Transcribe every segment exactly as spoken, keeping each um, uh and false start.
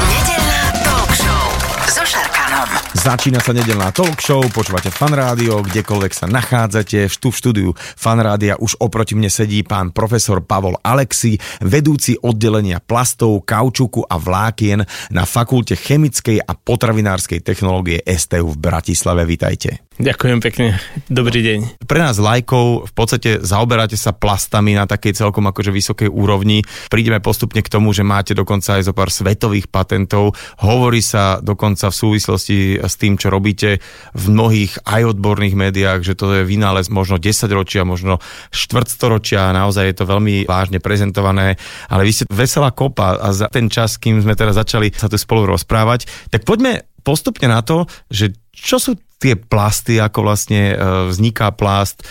Nedelná talk show so Šarkanom. Začína sa nedelná talk show, počúvate Fan Rádio, kdekoľvek sa nachádzate, tu v štúdiu Fan Rádia už oproti mne sedí pán profesor Pavol Alexi, vedúci oddelenia plastov, kaučuku a vlákien na Fakulte chemickej a potravinárskej technológie es té ú v Bratislave. Vitajte. Ďakujem pekne. Dobrý deň. Pre nás lajkov v podstate zaoberáte sa plastami na takej celkom akože vysokej úrovni. Prídeme postupne k tomu, že máte dokonca aj zo pár svetových patentov. Hovorí sa dokonca v súvislosti s tým, čo robíte v mnohých aj odborných médiách, že to je vynález možno desaťročia, možno štvrtstoročia, naozaj je to veľmi vážne prezentované, ale vy ste veselá kopa a za ten čas, kým sme teraz začali sa tu spolu rozprávať, tak poďme postupne na to, že čo sú tie plasty, ako vlastne vzniká plast,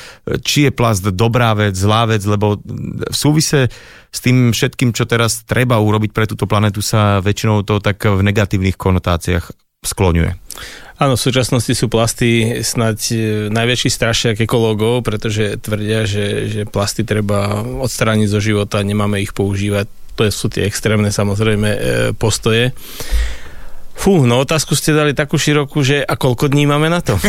či je plast dobrá vec, zlá vec, lebo v súvise s tým všetkým, čo teraz treba urobiť pre túto planetu, sa väčšinou to tak v negatívnych konotáciách skloňuje. Áno, v súčasnosti sú plasty snáď najväčší strašiak ekológov, pretože tvrdia, že, že plasty treba odstrániť zo života, nemáme ich používať. To sú tie extrémne samozrejme postoje. Fú, no otázku ste dali takú širokú, že a koľko dní máme na to?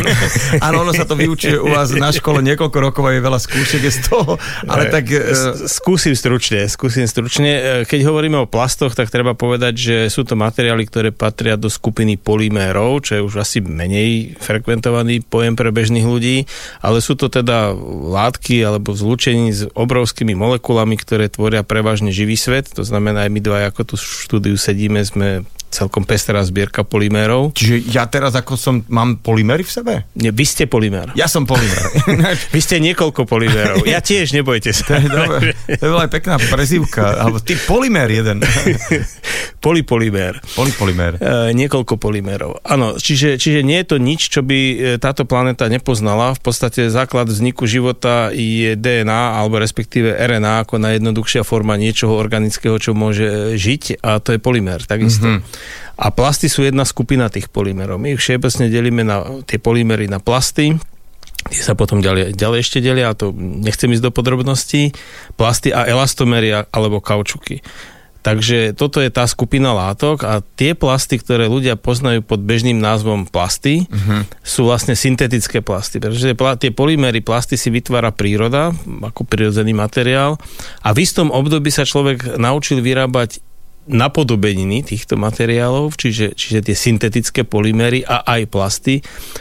Áno, ono sa to vyučuje u vás na škole niekoľko rokov a je veľa skúšek z toho, ale e, tak... E... Skúsim stručne, skúsim stručne. Keď hovoríme o plastoch, tak treba povedať, že sú to materiály, ktoré patria do skupiny polymérov, čo je už asi menej frekventovaný pojem pre bežných ľudí, ale sú to teda látky alebo zlúčení s obrovskými molekulami, ktoré tvoria prevažne živý svet, to znamená aj my dva, ako tu v štúdiu sedíme, sme celkom pestrá zbierka polymérov. Čiže ja teraz ako som, mám polyméry v sebe? Nie, vy ste polymér. Ja som polymér. Vy ste niekoľko polymérov. Ja tiež, nebojte sa. To je veľa pekná prezývka. Alebo ty polymér jeden. Polypolymér. Polypolymér. E, niekoľko polymérov. Áno, čiže, čiže nie je to nič, čo by táto planéta nepoznala. V podstate základ vzniku života je dé en á, alebo respektíve er en á, ako najjednoduchšia forma niečoho organického, čo môže žiť, a to je polymér, takisto. Mm-hmm. A plasty sú jedna skupina tých polymerov. My ich všeobecne delíme na tie polymery na plasty, tie sa potom ďalej, ďalej ešte delia, a to nechcem ísť do podrobností, plasty a elastomery alebo kaučuky. Takže toto je tá skupina látok a tie plasty, ktoré ľudia poznajú pod bežným názvom plasty, uh-huh. sú vlastne syntetické plasty, pretože tie polymery plasty si vytvára príroda ako prirodzený materiál a v istom období sa človek naučil vyrábať napodobeniny týchto materiálov, čiže, čiže tie syntetické polymery a aj plasty,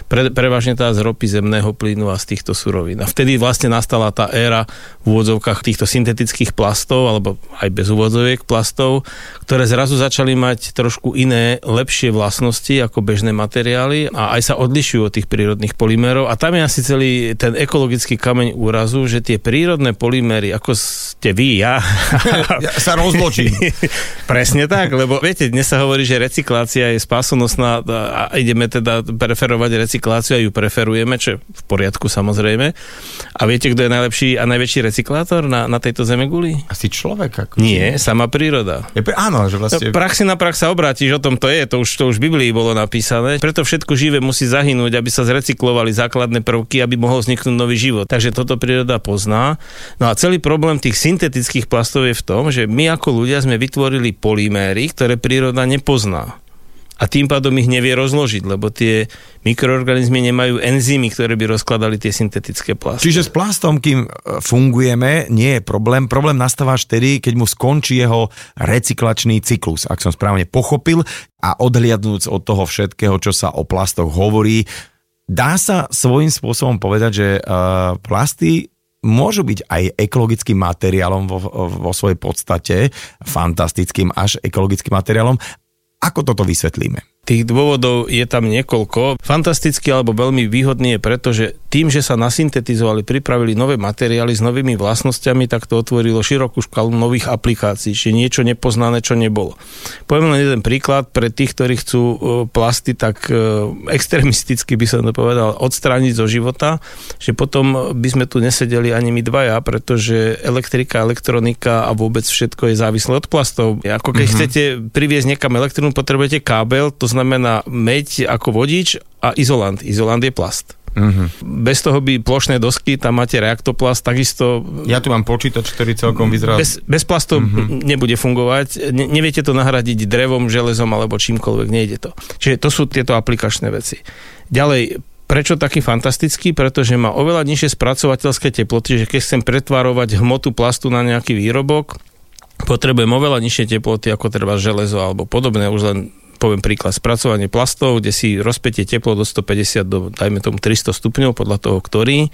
pre, prevažne tá z ropy, zemného plynu a z týchto surovín. A vtedy vlastne nastala tá éra v úvodzovkách týchto syntetických plastov, alebo aj bez úvodzoviek plastov, ktoré zrazu začali mať trošku iné, lepšie vlastnosti ako bežné materiály a aj sa odlišujú od tých prírodných polymerov. A tam je asi celý ten ekologický kameň úrazu, že tie prírodné polymery, ako ste vy, ja... ja sa rozločím. Presne tak, lebo viete, dnes sa hovorí, že recyklácia je spásonosná a ideme teda preferovať recykláciu a ju preferujeme, čo je v poriadku samozrejme. A viete, kto je najlepší a najväčší recyklátor na, na tejto zemeguli? Asi človek. Ako... Nie, sama príroda. Je, áno, že vlastne... No, prax si na prax sa obrátiš, o tom to je, to už, to už v Biblii bolo napísané. Preto všetko živé musí zahynúť, aby sa zrecyklovali základné prvky, aby mohol vzniknúť nový život. Takže toto príroda pozná. No a celý problém tých syntetických plastov je v tom, že my ako ľudia sme vytvorili polyméry, ktoré príroda nepozná. A tým pádom ich nevie rozložiť, lebo tie mikroorganizmy nemajú enzymy, ktoré by rozkladali tie syntetické plasty. Čiže s plastom, kým fungujeme, nie je problém. Problém nastáva vtedy, keď mu skončí jeho recyklačný cyklus, ak som správne pochopil. A odhliadnúc od toho všetkého, čo sa o plastoch hovorí, dá sa svojím spôsobom povedať, že uh, plasty môžu byť aj ekologickým materiálom vo, vo svojej podstate, fantastickým až ekologickým materiálom. Ako toto vysvetlíme? Tých dôvodov je tam niekoľko. Fantastický alebo veľmi výhodný je preto, že tým, že sa nasyntetizovali, pripravili nové materiály s novými vlastnosťami, tak to otvorilo širokú škálu nových aplikácií, čiže niečo nepoznané, čo nebolo. Poviem len jeden príklad pre tých, ktorí chcú plasty tak extrémisticky, by som to povedal, odstrániť zo života, že potom by sme tu nesedeli ani my dvaja, pretože elektrika, elektronika a vôbec všetko je závislé od plastov. Ako keď mm-hmm. chcete priviesť niekam elektrinu, potrebujete kábel, to znamená meď ako vodič a izolant. Izolant je plast. Mm-hmm. Bez toho by plošné dosky, tam máte reaktoplast, takisto... Ja tu mám počítač, ktorý celkom vyzerá... Bez, bez plastov mm-hmm. nebude fungovať, ne, neviete to nahradiť drevom, železom alebo čímkoľvek, nejde to. Čiže to sú tieto aplikačné veci. Ďalej, prečo taký fantastický? Pretože má oveľa nižšie spracovateľské teploty, že keď chcem pretvarovať hmotu plastu na nejaký výrobok, potrebujem oveľa nižšie teploty, ako treba železo alebo podobné, už len... poviem príklad, spracovanie plastov, kde si rozpätie teplo do stopäťdesiat do, dajme tomu, tristo stupňov, podľa toho, ktorý,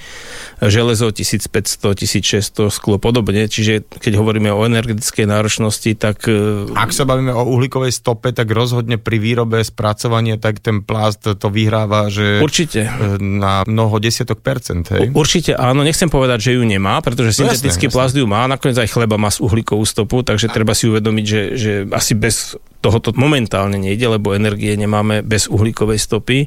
železo tisícpäťsto, tisícšesťsto, sklo podobne, čiže keď hovoríme o energetickej náročnosti, tak... Ak sa bavíme o uhlíkovej stope, tak rozhodne pri výrobe, spracovanie, tak ten plast to vyhráva, že... Určite. Na mnoho desiatok percent, hej? Určite áno, nechcem povedať, že ju nemá, pretože syntetický plast ju má, nakoniec aj chleba má uhlíkovú stopu, takže treba si uvedomiť, že, že asi bez... tohoto momentálne nejde, lebo energie nemáme bez uhlíkovej stopy.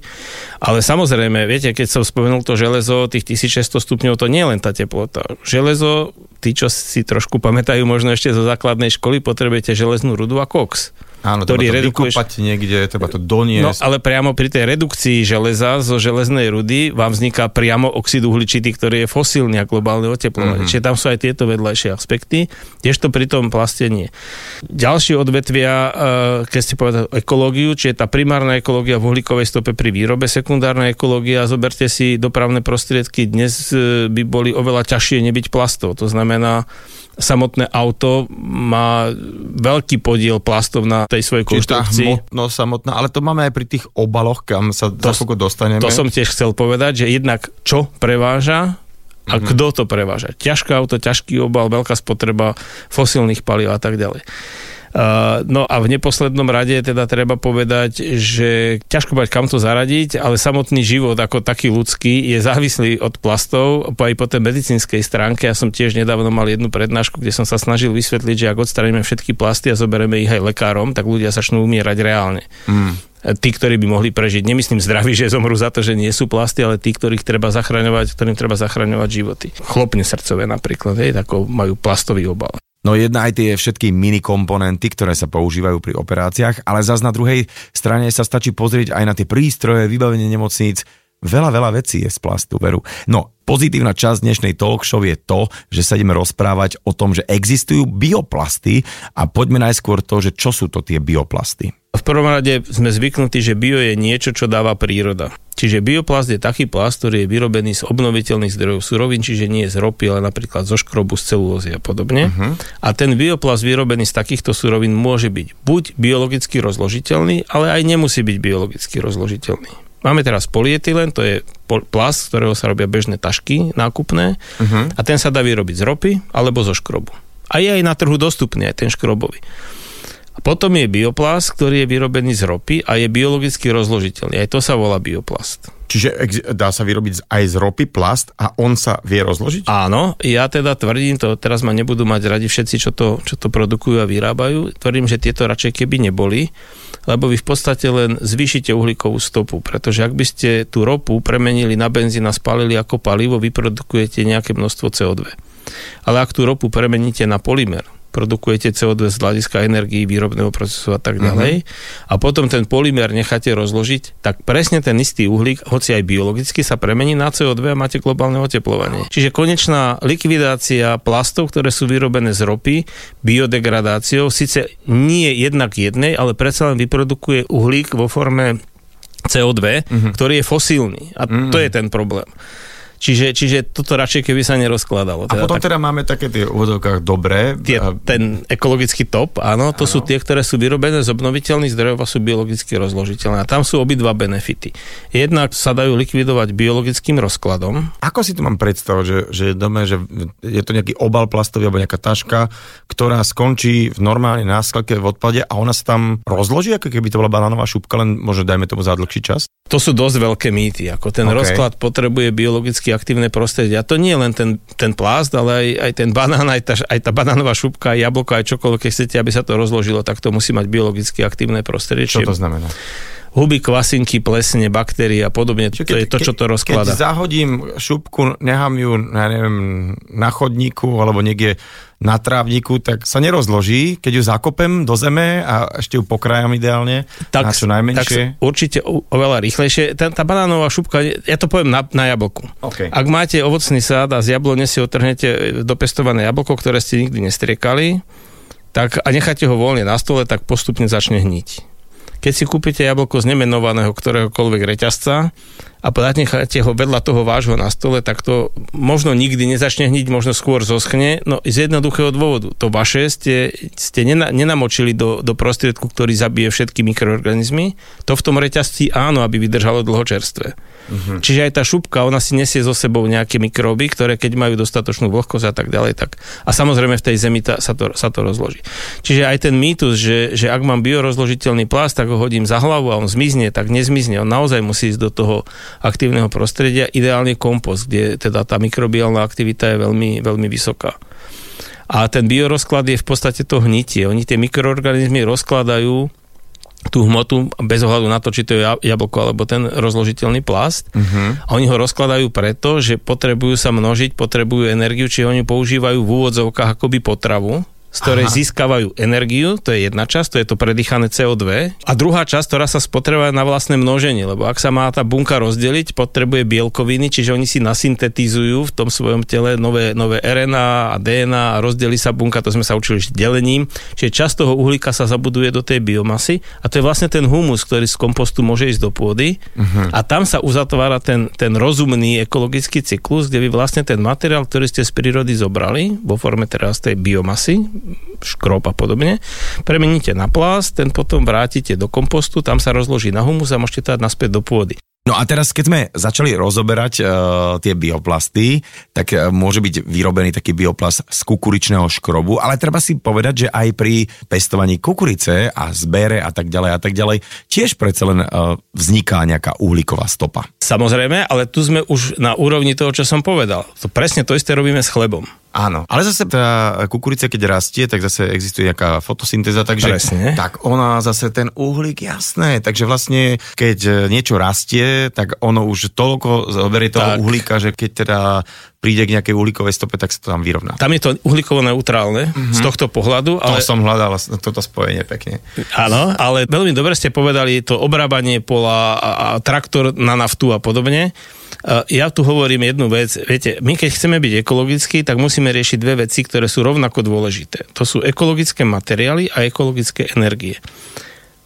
Ale samozrejme, viete, keď som spomenul to železo, tých tisícšesťsto stupňov, to nie je len tá teplota. Železo, tí, čo si trošku pamätajú, možno ešte zo základnej školy, potrebujete železnú rudu a koks. Áno, treba to redukuješ... vykúpať niekde, treba to doniesť. No, ale priamo pri tej redukcii železa zo železnej rudy vám vzniká priamo oxid uhličitý, ktorý je fosílny a globálne oteplovanie. Mm-hmm. Čiže tam sú aj tieto vedľajšie aspekty, tiež to pri tom plaste nie. Ďalšie odvetvia, keď ste povedali ekológiu, čiže tá primárna ekológia v uhlíkovej stope pri výrobe, sekundárna ekológia, zoberte si dopravné prostriedky, dnes by boli oveľa ťažšie nebyť plastov. To znamená, samotné auto má veľký podiel plastov na tej svojej konštrukcii. Čiže tá hmotnosť samotná, ale to máme aj pri tých obaloch, kam sa to, za chvíľku dostaneme. To som tiež chcel povedať, že jednak čo preváža a mm-hmm. kto to preváža. Ťažké auto, ťažký obal, veľká spotreba fosílnych palív a tak ďalej. Uh, no a v neposlednom rade teda treba povedať, že ťažko bať, kam to zaradiť, ale samotný život ako taký ľudský je závislý od plastov, aj po tej medicínskej stránke. Ja som tiež nedávno mal jednu prednášku, kde som sa snažil vysvetliť, že ak odstraníme všetky plasty a zoberieme ich aj lekárom, tak ľudia začnú umierať reálne. Mm. Tí, ktorí by mohli prežiť. Nemyslím zdraví, že zomru za to, že nie sú plasty, ale tí, ktorých treba zachraňovať, ktorým treba zachraňovať životy. Chlopne srdcové napríklad, hej, tak majú plastový obal. No jedna aj tie všetky minikomponenty, ktoré sa používajú pri operáciách, ale zas na druhej strane sa stačí pozrieť aj na tie prístroje, vybavenie nemocníc. Veľa, veľa vecí je z plastu, veru. No, pozitívna časť dnešnej talk show je to, že sa ideme rozprávať o tom, že existujú bioplasty a poďme najskôr to, že čo sú to tie bioplasty. V prvom rade sme zvyknutí, že bio je niečo, čo dáva príroda. Čiže bioplast je taký plast, ktorý je vyrobený z obnoviteľných zdrojov surovín, čiže nie z ropy, ale napríklad zo škrobu, z celulózy a podobne. Uh-huh. A ten bioplast vyrobený z takýchto surovín môže byť buď biologicky rozložiteľný, ale aj nemusí byť biologicky rozložiteľný. Máme teraz polietylen, to je plast, z ktorého sa robia bežné tašky nákupné uh-huh. a ten sa dá vyrobiť z ropy alebo zo škrobu. A je aj na trhu dostupný aj ten škrobový. A potom je bioplast, ktorý je vyrobený z ropy a je biologicky rozložiteľný. Aj to sa volá bioplast. Čiže dá sa vyrobiť aj z ropy plast a on sa vie rozložiť? Áno, ja teda tvrdím, to teraz ma nebudú mať radi všetci, čo to, čo to produkujú a vyrábajú. Tvrdím, že tieto radšej keby neboli, lebo vy v podstate len zvýšite uhlíkovú stopu, pretože ak by ste tú ropu premenili na benzín a spálili ako palivo, vyprodukujete nejaké množstvo cé o dva. Ale ak tú ropu premeníte na polymer, produkujete cé o dva z hľadiska energií, výrobného procesu a tak ďalej. Uh-huh. A potom ten polymer necháte rozložiť, tak presne ten istý uhlík, hoci aj biologicky, sa premení na cé o dva a máte globálne oteplovanie. Čiže konečná likvidácia plastov, ktoré sú vyrobené z ropy, biodegradáciou, síce nie jednak jednej, ale predsa len vyprodukuje uhlík vo forme cé o dva, uh-huh. ktorý je fosílny. A uh-huh. to je ten problém. Čiže, čiže toto radšej, keby sa nerozkladalo. Teda a potom tak... teda máme také tie úvodovkách dobré. Tie, a... Ten ekologický top, áno, to áno. sú tie, ktoré sú vyrobené z obnoviteľných zdrojov a sú biologicky rozložiteľné. A tam sú obidva benefity. Jednak sa dajú likvidovať biologickým rozkladom. Ako si to mám predstavu, že, že, doma, že je to nejaký obal plastový alebo nejaká taška, ktorá skončí v normálnej náskladke v odpade a ona sa tam rozloží, ako keby to bola banánová šupka, len možno dajme tomu za dlhší čas? To sú dosť veľké mýty, ako ten okay. rozklad potrebuje biologicky aktívne prostredie. A to nie je len ten, ten plást, ale aj, aj ten banán, aj tá, aj tá banánová šupka, aj jablko, aj čokoľvek, keď chcete, aby sa to rozložilo, tak to musí mať biologicky aktívne prostredie. Čo to znamená? Huby, kvasinky, plesne, baktérie a podobne. Čo, keď, to je to, čo to rozkladá. Keď zahodím šupku, nechám ju ja neviem, na chodníku alebo niekde na trávniku, tak sa nerozloží, keď ju zakopem do zeme a ešte ju pokrájam ideálne tak, na čo najmenšie. Tak určite oveľa rýchlejšie. Tá, tá banánová šupka, ja to poviem na, na jablku. Okay. Ak máte ovocný sád a z jablone si otrhnete dopestované jablko, ktoré ste nikdy nestriekali, tak a necháte ho voľne na stole, tak postupne začne hniť. Keď si kúpite jablko z nemenovaného ktoréhokoľvek reťazca a podáte ho vedľa toho vášho na stole, tak to možno nikdy nezačne hniť, možno skôr zoschne. No z jednoduchého dôvodu. To vaše ste, ste nenamočili do, do prostriedku, ktorý zabije všetky mikroorganizmy. To v tom reťazci áno, aby vydržalo dlhočerstve. Mhm. Čiže aj tá šupka, ona si nesie so sebou nejaké mikróby, ktoré keď majú dostatočnú vlhkosť a tak ďalej, tak a samozrejme v tej zemi ta, sa, to, sa to rozloží. Čiže aj ten mýtus, že, že ak mám biorozložiteľný plast, tak ho hodím za hlavu a on zmizne, tak nezmizne. On naozaj musí ísť do toho aktívneho prostredia, ideálne kompost, kde teda tá mikrobiálna aktivita je veľmi, veľmi vysoká. A ten biorozklad je v podstate to hnitie. Oni tie mikroorganizmy rozkladajú tú hmotu bez ohľadu na to, či to je jablko alebo ten rozložiteľný plast. Uh-huh. A oni ho rozkladajú preto, že potrebujú sa množiť, potrebujú energiu, čiže oni používajú v úvodzovkách akoby potravu, z ktorej Aha. získavajú energiu, to je jedna časť, to je to predýchané cé ó dva. A druhá časť, ktorá sa spotrebuje na vlastné množenie, lebo ak sa má tá bunka rozdeliť, potrebuje bielkoviny, čiže oni si nasyntetizujú v tom svojom tele nové, nové er en á a dé en á a rozdelí sa bunka, to sme sa učili delením, čiže časť toho uhlíka sa zabuduje do tej biomasy a to je vlastne ten humus, ktorý z kompostu môže ísť do pôdy uh-huh. a tam sa uzatvára ten, ten rozumný ekologický cyklus, kde vy vlastne ten materiál, ktorý ste z prírody zobrali vo forme teraz tej biomasy, škrob a podobne, premeníte na plast, ten potom vrátite do kompostu, tam sa rozloží na humus a môžete to dať naspäť do pôdy. No a teraz, keď sme začali rozoberať uh, tie bioplasty, tak uh, môže byť vyrobený taký bioplast z kukuričného škrobu, ale treba si povedať, že aj pri pestovaní kukurice a zbere a tak ďalej a tak ďalej, tiež predsa len uh, vzniká nejaká uhlíková stopa. Samozrejme, ale tu sme už na úrovni toho, čo som povedal. To presne to isté robíme s chlebom. Áno, ale zase tá kukurica, keď rastie, tak zase existuje nejaká fotosyntéza, takže presne. Tak ona zase ten uhlík, jasné, takže vlastne keď niečo rastie, tak ono už toľko zoberie toho tak. uhlíka, že keď teda príde k nejakej uhlíkovej stope, tak sa to tam vyrovná. Tam je to uhlíkovo neutrálne mm-hmm. z tohto pohľadu. Ale... To som hľadal, toto spojenie pekne. Áno, ale veľmi dobre ste povedali to obrábanie pola a, a traktor na naftu a podobne. Ja tu hovorím jednu vec. Viete, my keď chceme byť ekologickí, tak musíme riešiť dve veci, ktoré sú rovnako dôležité. To sú ekologické materiály a ekologické energie.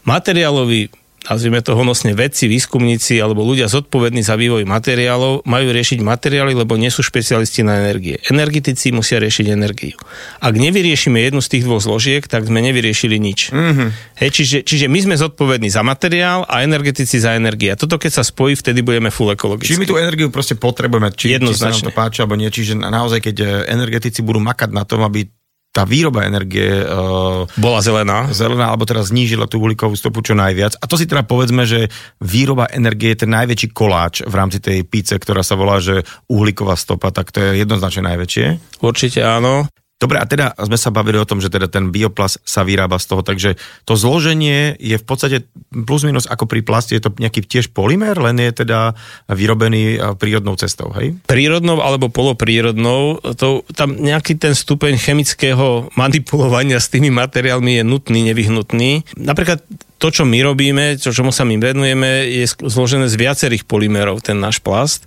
Materiálový nazvime to honosne vedci, výskumníci alebo ľudia zodpovední za vývoj materiálov majú riešiť materiály, lebo nie sú špecialisti na energie. Energetici musia riešiť energiu. Ak nevyriešime jednu z tých dvoch zložiek, tak sme nevyriešili nič. Mm-hmm. Hej, čiže, čiže my sme zodpovední za materiál a energetici za energie. A toto keď sa spojí, vtedy budeme full ekologicky. Čiže my tú energiu proste potrebujeme, či, či sa nám to páči, alebo nie. Čiže naozaj, keď energetici budú makať na tom, aby tá výroba energie uh, bola zelená. Zelená, alebo teraz znížila tú uhlíkovú stopu čo najviac. A to si teda povedzme, že výroba energie je ten najväčší koláč v rámci tej píce, ktorá sa volá, že uhlíková stopa, tak to je jednoznačne najväčšie. Určite áno. Dobre, a teda sme sa bavili o tom, že teda ten bioplast sa vyrába z toho, takže to zloženie je v podstate plus minus ako pri plaste, je to nejaký tiež polymer, len je teda vyrobený prírodnou cestou, hej? Prírodnou alebo poloprírodnou, to, tam nejaký ten stupeň chemického manipulovania s tými materiálmi je nutný, nevyhnutný. Napríklad to, čo my robíme, čo, čomu sa my venujeme, je zložené z viacerých polymerov, ten náš plast.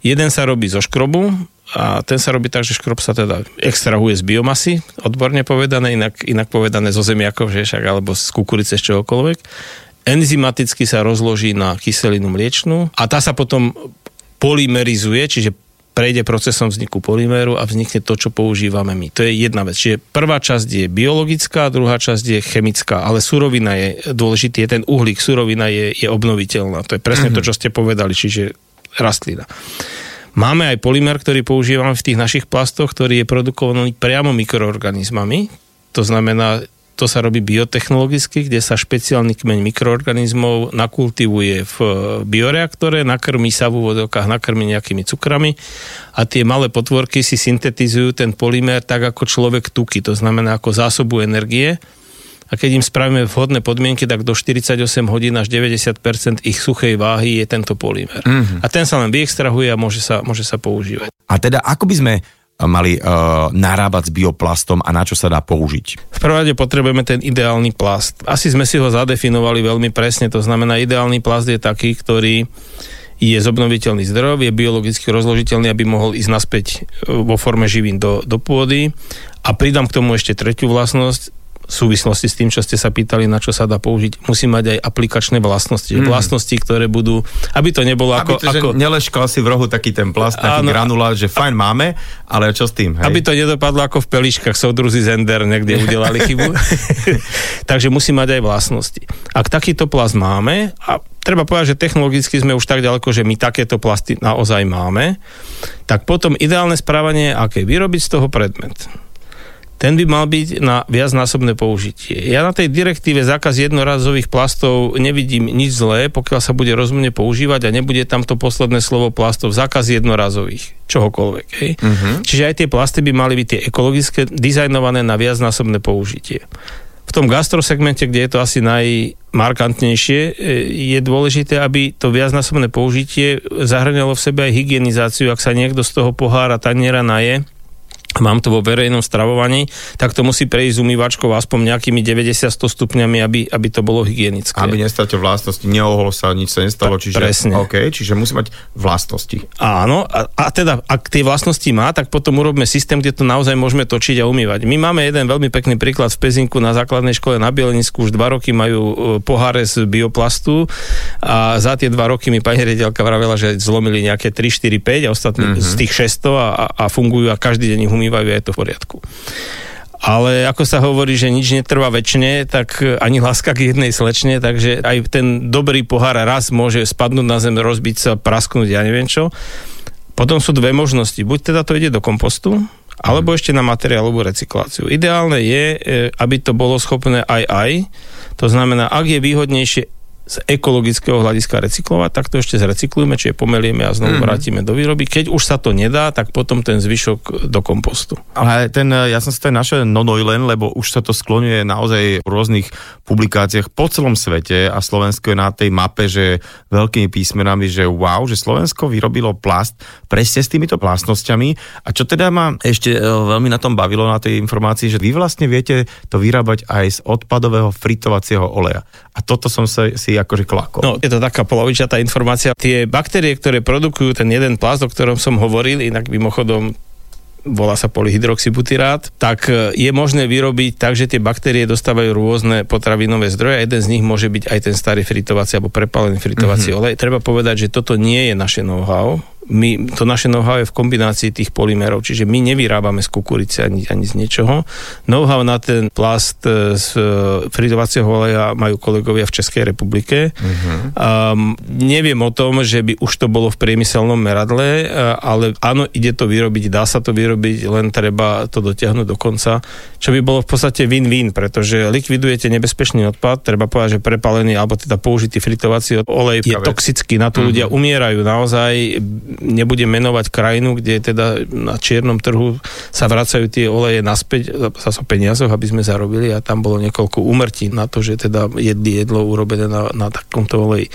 Jeden sa robí zo škrobu, a ten sa robí tak, že škrob sa teda extrahuje z biomasy, odborne povedané, inak, inak povedané zo zemiakov, že však, alebo z kukurice, z čohokoľvek. Enzymaticky sa rozloží na kyselinu mliečnu a tá sa potom polymerizuje, čiže prejde procesom vzniku polyméru a vznikne to, čo používame my. To je jedna vec. Čiže prvá časť je biologická, druhá časť je chemická, ale surovina je dôležitý, je ten uhlík, surovina je, je obnoviteľná. To je presne to, čo ste povedali, čiže rastlina. Máme aj polymer, ktorý používame v tých našich plastoch, ktorý je produkovaný priamo mikroorganizmami. To znamená, to sa robí biotechnologicky, kde sa špeciálny kmeň mikroorganizmov nakultivuje v bioreaktore, nakrmí sa v úvodokách, nakrmí nejakými cukrami a tie malé potvorky si syntetizujú ten polymér tak, ako človek tuky, to znamená ako zásobu energie. A keď im spravíme vhodné podmienky, tak do štyridsaťosem hodín až deväťdesiat percent ich suchej váhy je tento polymér. Mm-hmm. A ten sa len vyextrahuje a môže sa, môže sa používať. A teda ako by sme mali e, narábať s bioplastom a na čo sa dá použiť? V prvom rade potrebujeme ten ideálny plast. Asi sme si ho zadefinovali veľmi presne, to znamená, ideálny plast je taký, ktorý je z obnoviteľných zdrojov, je biologicky rozložiteľný, aby mohol ísť naspäť vo forme živín do, do pôdy. A pridám k tomu ešte tretiu vlastnosť, v súvislosti s tým, čo ste sa pýtali, na čo sa dá použiť, musí mať aj aplikačné vlastnosti. Mm. Vlastnosti, ktoré budú, aby to nebolo aby ako... Aby to, ako... neleškal si v rohu taký ten plast, taký áno, granulát, že fajn máme, ale čo s tým? Hej? Aby to nedopadlo ako v peliškách, soudruzi z Ender niekde udelali chybu. Takže musí mať aj vlastnosti. Ak takýto plast máme, a treba povedať, že technologicky sme už tak ďaleko, že my takéto plasty naozaj máme, tak potom ideálne správanie je, aké vyrobiť z toho predmet. Ten by mal byť na viacnásobné použitie. Ja na tej direktíve zákaz jednorazových plastov nevidím nič zlé, pokiaľ sa bude rozumne používať a nebude tam to posledné slovo plastov, zákaz jednorazových, čohokoľvek. Hej. Uh-huh. Čiže aj tie plasty by mali byť tie ekologické, dizajnované na viacnásobné použitie. V tom gastrosegmente, kde je to asi najmarkantnejšie, je dôležité, aby to viacnásobné použitie zahrňalo v sebe aj hygienizáciu. Ak sa niekto z toho pohára taniera naje, mám to vo verejnom stravovaní, tak to musí prejsť umývačkou aspoň nejakými deväťdesiat až sto stupňami, aby, aby to bolo hygienické. Aby nestatil vlastnosti, neohol sa, nič sa nestalo. Čiže, presne. Okay, čiže musí mať vlastnosti. Áno, a, a teda, ak tie vlastnosti má, tak potom urobme systém, kde to naozaj môžeme točiť a umývať. My máme jeden veľmi pekný príklad v Pezinku na základnej škole na Bielinsku, už dva roky majú poháre z bioplastu a za tie dva roky mi pani riaditeľka vravela, že zlomili nejaké tri, štyri, päť a ostatní mm-hmm. z tých šesťsto a, a fungujú a každý deň ich umývajú a je to v poriadku. Ale ako sa hovorí, že nič netrvá večne, tak ani láska k jednej slečne, takže aj ten dobrý pohár raz môže spadnúť na zem, rozbiť sa, prasknúť, ja neviem čo. Potom sú dve možnosti. Buď teda to ide do kompostu, alebo ešte na materiálovú recykláciu. Ideálne je, aby to bolo schopné aj aj. To znamená, ak je výhodnejšie z ekologického hľadiska recyklovať, tak to ešte zrecyklujeme, čiže pomelieme a znovu mm. vrátime do výroby. Keď už sa to nedá, tak potom ten zvyšok do kompostu. Ale ten, ja som si ten naše non-oilen, lebo už sa to skloňuje naozaj v rôznych publikáciách po celom svete a Slovensko je na tej mape, že veľkými písmenami, že wow, že Slovensko vyrobilo plast presne s týmito vlastnosťami. A čo teda ma ešte veľmi na tom bavilo na tej informácii, že vy vlastne viete to vyrábať aj z odpadového fritovacieho oleja. A toto som sa si akože klakol. No, je to taká polovičatá informácia. Tie baktérie, ktoré produkujú ten jeden plast, o ktorom som hovoril, inak mimochodom volá sa polyhydroxybutyrát, tak je možné vyrobiť tak, že tie baktérie dostávajú rôzne potravinové zdroje a jeden z nich môže byť aj ten starý fritovací alebo prepálený fritovací mm-hmm. olej. Treba povedať, že toto nie je naše know-how. My, to naše know-how je v kombinácii tých polymerov, čiže my nevyrábame z kukurice ani, ani z niečoho. Know-how na ten plast z fritovacieho oleja majú kolegovia v Českej republike. Uh-huh. Um, neviem o tom, že by už to bolo v priemyselnom meradle, ale áno, ide to vyrobiť, dá sa to vyrobiť, len treba to dotiahnuť do konca, čo by bolo v podstate win-win, pretože likvidujete nebezpečný odpad, treba povedať, že prepálený alebo teda použitý fritovací olej je toxický, na to uh-huh. ľudia umierajú naozaj. Nebudem menovať krajinu, kde teda na čiernom trhu sa vracajú tie oleje naspäť, zase o peniazoch, aby sme zarobili a tam bolo niekoľko úmrtí na to, že teda jedli jedlo urobené na, na takomto oleji.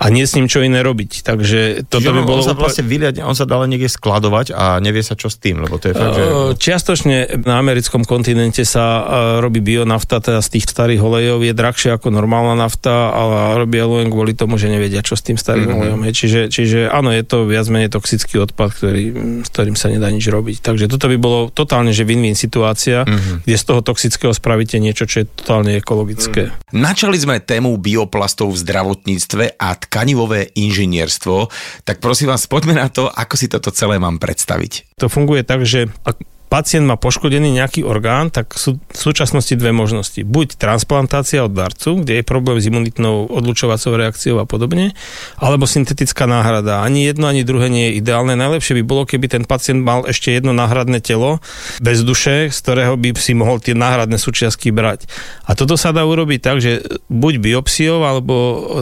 A nie s ním čo iné robiť. Takže toto by bolo... On sa vlastne vyliadne, on sa dá niekde skladovať a nevie sa čo s tým, lebo to je fakt, že... Čiastočne na americkom kontinente sa robí bionafta, teda z tých starých olejov je drahšie ako normálna nafta, ale robia len kvôli tomu, že nevedia čo s tým starým mm-hmm. olejom. Čiže, čiže áno, je to viac menej toxický odpad, ktorý, s ktorým sa nedá nič robiť. Takže toto by bolo totálne, že win-win situácia, mm-hmm. kde z toho toxického spravíte niečo, čo je totálne ekologické. Mm. Načali sme tému bioplastov v zdravotníctve a tkanivové inžinierstvo, tak prosím vás, poďme na to, ako si toto celé mám predstaviť. To funguje tak, že ak pacient má poškodený nejaký orgán, tak sú v súčasnosti dve možnosti. Buď transplantácia od darcu, kde je problém s imunitnou odlučovacou reakciou a podobne, alebo syntetická náhrada. Ani jedno, ani druhé nie je ideálne. Najlepšie by bolo, keby ten pacient mal ešte jedno náhradné telo bez duše, z ktorého by si mohol tie náhradné súčiastky brať. A toto sa dá urobiť tak, že buď biopsiou, alebo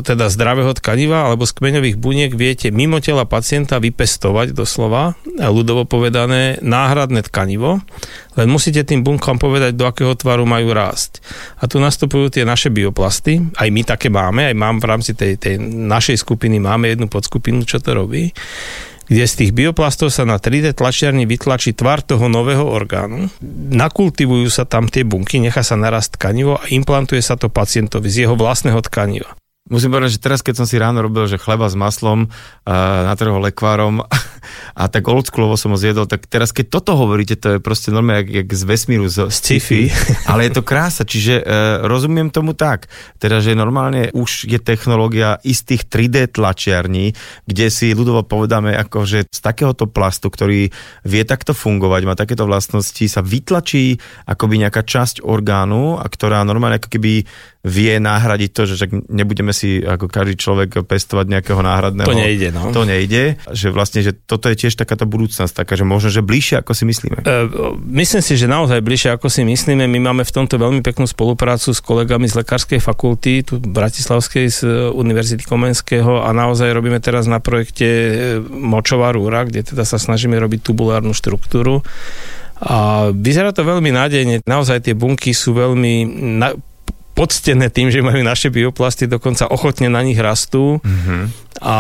teda zdravého tkaniva, alebo z kmeňových buniek viete mimo tela pacienta vypestovať doslova, ľudovo povedané, náhradné tkanivo, len musíte tým bunkám povedať, do akého tvaru majú rásť. A tu nastupujú tie naše bioplasty, aj my také máme, aj mám v rámci tej, tej našej skupiny, máme jednu podskupinu, čo to robí, kde z tých bioplastov sa na tri dé tlačiarni vytlačí tvar toho nového orgánu, nakultivujú sa tam tie bunky, nechá sa narásť tkanivo a implantuje sa to pacientovi z jeho vlastného tkaniva. Musím povedať, že teraz, keď som si ráno robil, že chleba s maslom, uh, natrhol lekvárom a tak oldschoolovo som ho zjedol, tak teraz, keď toto hovoríte, to je proste normálne jak, jak z vesmíru, z sci-fi, ale je to krása, čiže uh, rozumiem tomu tak, teda, že normálne už je technológia istých tri dé tlačiarní, kde si ľudovo povedáme, ako, že z takéhoto plastu, ktorý vie takto fungovať, má takéto vlastnosti, sa vytlačí akoby nejaká časť orgánu, a ktorá normálne ako keby vie nahradiť to, že nebudeme si ako každý človek pestovať nejakého náhradného. To nejde, no. To nejde, že vlastne, že toto je tiež takáto budúcnosť, taká, že možno, že bližšie, ako si myslíme. E, myslím si, že naozaj bližšie, ako si myslíme. My máme v tomto veľmi peknú spoluprácu s kolegami z lekárskej fakulty, tu bratislavskej, z Univerzity Komenského, a naozaj robíme teraz na projekte močová rúra, kde teda sa snažíme robiť tubulárnu štruktúru. A vyzerá to veľmi nádejne. Naozaj tie bunky sú veľmi... Na- podstené tým, že majú naše bioplasty, dokonca ochotne na nich rastú. Mm-hmm. A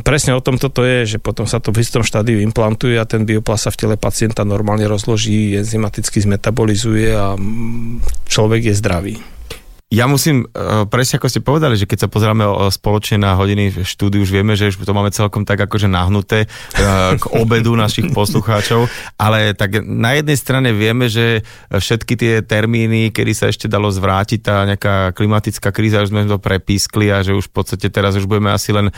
presne o tom toto je, že potom sa to v istom štádiu implantuje a ten bioplast sa v tele pacienta normálne rozloží, enzymaticky zmetabolizuje a človek je zdravý. Ja musím, presne ako ste povedali, že keď sa pozeráme spoločne na hodiny v štúdiu, už vieme, že už to máme celkom tak akože nahnuté k obedu našich poslucháčov, ale tak na jednej strane vieme, že všetky tie termíny, kedy sa ešte dalo zvrátiť tá nejaká klimatická kríza, už sme to prepískli a že už v podstate teraz už budeme asi len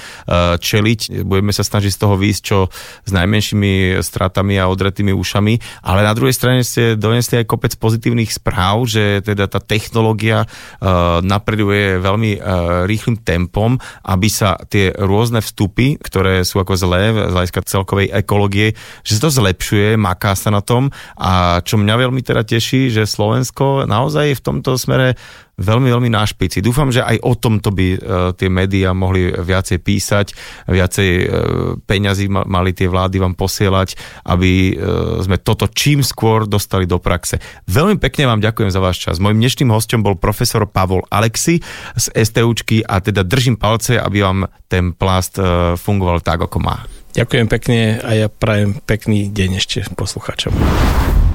čeliť, budeme sa snažiť z toho výjsť čo s najmenšími stratami a odretými ušami, ale na druhej strane ste donesli aj kopec pozitívnych správ, že teda tá technológia napreduje veľmi rýchlym tempom, aby sa tie rôzne vstupy, ktoré sú ako zlé z hľadiska celkovej ekológie, že sa to zlepšuje, maká sa na tom, a čo mňa veľmi teda teší, že Slovensko naozaj je v tomto smere veľmi, veľmi na špici. Dúfam, že aj o tomto by tie médiá mohli viacej písať, viacej peňazí mali tie vlády vám posielať, aby sme toto čím skôr dostali do praxe. Veľmi pekne vám ďakujem za váš čas. Mojím dnešným hosťom bol profesor Pavol Alexi z STUčky a teda držím palce, aby vám ten plast fungoval tak, ako má. Ďakujem pekne a ja prajem pekný deň ešte poslucháčom.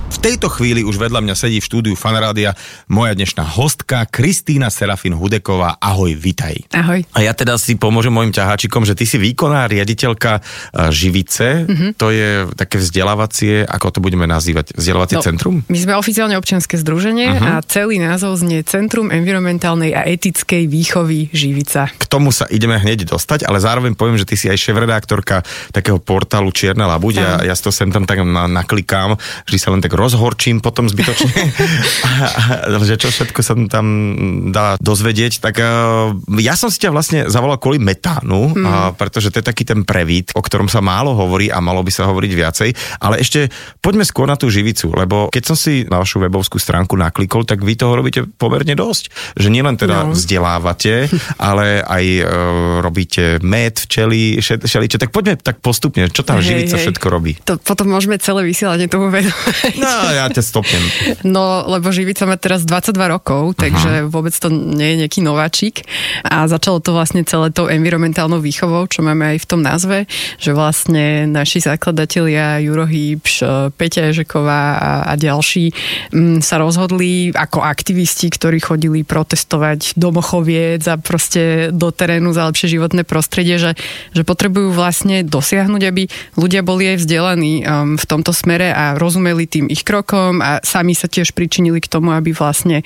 V tejto chvíli už vedľa mňa sedí v štúdiu Fanrádia moja dnešná hostka Kristína Serafín Hudeková. Ahoj, vitaj. Ahoj. A ja teda si pomôžem mojim ťaháčikom, že ty si výkonná riaditeľka Živice. Mm-hmm. To je také vzdelávacie, ako to budeme nazývať, vzdelávacie no, centrum? My sme oficiálne občianske združenie uh-huh. a celý názov znie Centrum environmentálnej a etickej výchovy Živica. K tomu sa ideme hneď dostať, ale zároveň poviem, že ty si aj šéfredaktorka takého portálu Čierna labuďa. Ja, ja to sem tam tak na, naklikám, že sa len tak rozhorčím potom zbytočne, že čo všetko sa tam dá dozvedieť, tak ja som si ťa vlastne zavolal kvôli metánu, mm. pretože to je taký ten prevít, o ktorom sa málo hovorí a malo by sa hovoriť viacej, ale ešte poďme skôr na tú Živicu, lebo keď som si na vašu webovskú stránku naklikol, tak vy toho robíte pomerne dosť, že nielen teda no. vzdelávate, ale aj e, robíte med, včely, šeliče, tak poďme tak postupne, čo tam hej, Živica hej. všetko robí. To potom môžeme celé vysielanie tomu venovať. No, ja ťa stopnem. No, lebo Živica má teraz dvadsaťdva rokov, takže aha. vôbec to nie je nejaký nováčik. A začalo to vlastne celé tou environmentálnou výchovou, čo máme aj v tom názve, že vlastne naši základatelia Juro Hýbš, Peťa Ježeková a, a ďalší m, sa rozhodli ako aktivisti, ktorí chodili protestovať do Mochoviec a proste do terénu za lepšie životné prostredie, že, že potrebujú vlastne dosiahnuť, aby ľudia boli aj vzdelaní um, v tomto smere a rozumeli tým ich krokom a sami sa tiež pričinili k tomu, aby vlastne